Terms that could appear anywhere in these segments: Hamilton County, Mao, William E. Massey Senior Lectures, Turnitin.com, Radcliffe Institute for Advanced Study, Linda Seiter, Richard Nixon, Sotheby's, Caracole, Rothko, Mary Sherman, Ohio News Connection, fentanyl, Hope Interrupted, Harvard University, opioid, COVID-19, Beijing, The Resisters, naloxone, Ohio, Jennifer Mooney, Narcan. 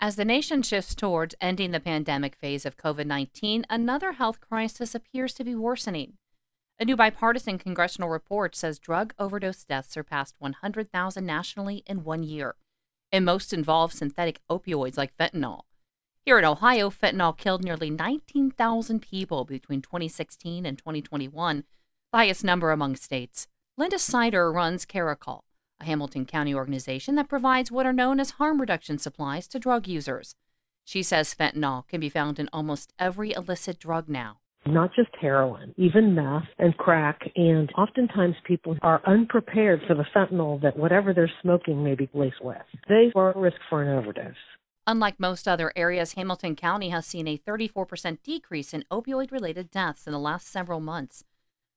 As the nation shifts towards ending the pandemic phase of COVID-19, another health crisis appears to be worsening. A new bipartisan congressional report says drug overdose deaths surpassed 100,000 nationally in 1 year, and most involve synthetic opioids like fentanyl. Here in Ohio, fentanyl killed nearly 19,000 people between 2016 and 2021, the highest number among states. Linda Seiter runs Caracole, a Hamilton County organization that provides what are known as harm reduction supplies to drug users. She says fentanyl can be found in almost every illicit drug now. Not just heroin, even meth and crack, and oftentimes people are unprepared for the fentanyl that whatever they're smoking may be laced with. They are at risk for an overdose. Unlike most other areas, Hamilton County has seen a 34% decrease in opioid-related deaths in the last several months.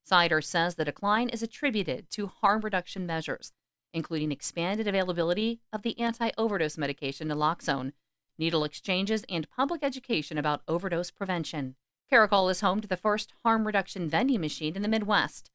Seiter says the decline is attributed to harm reduction measures, including expanded availability of the anti-overdose medication naloxone, needle exchanges, and public education about overdose prevention. Caracole is home to the first harm reduction vending machine in the Midwest.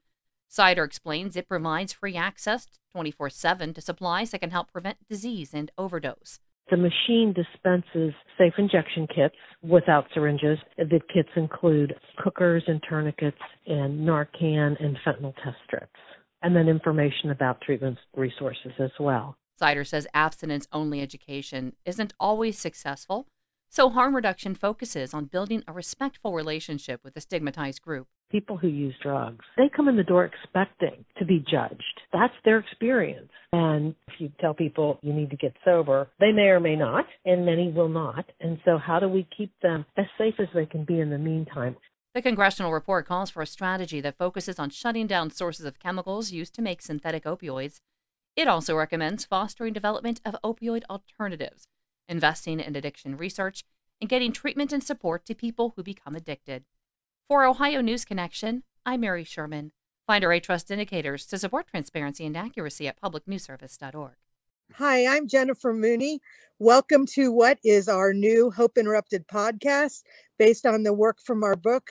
Seiter explains it provides free access 24/7 to supplies that can help prevent disease and overdose. The machine dispenses safe injection kits without syringes. The kits include cookers and tourniquets and Narcan and fentanyl test strips, and then information about treatment resources as well. Seiter says abstinence-only education isn't always successful, so harm reduction focuses on building a respectful relationship with the stigmatized group. People who use drugs, they come in the door expecting to be judged. That's their experience. And if you tell people you need to get sober, they may or may not, and many will not. And so how do we keep them as safe as they can be in the meantime? The congressional report calls for a strategy that focuses on shutting down sources of chemicals used to make synthetic opioids. It also recommends fostering development of opioid alternatives, investing in addiction research, and getting treatment and support to people who become addicted. For Ohio News Connection, I'm Mary Sherman. Find our A-Trust indicators to support transparency and accuracy at publicnewservice.org. Hi, I'm Jennifer Mooney. Welcome to what is our new Hope Interrupted podcast based on the work from our book,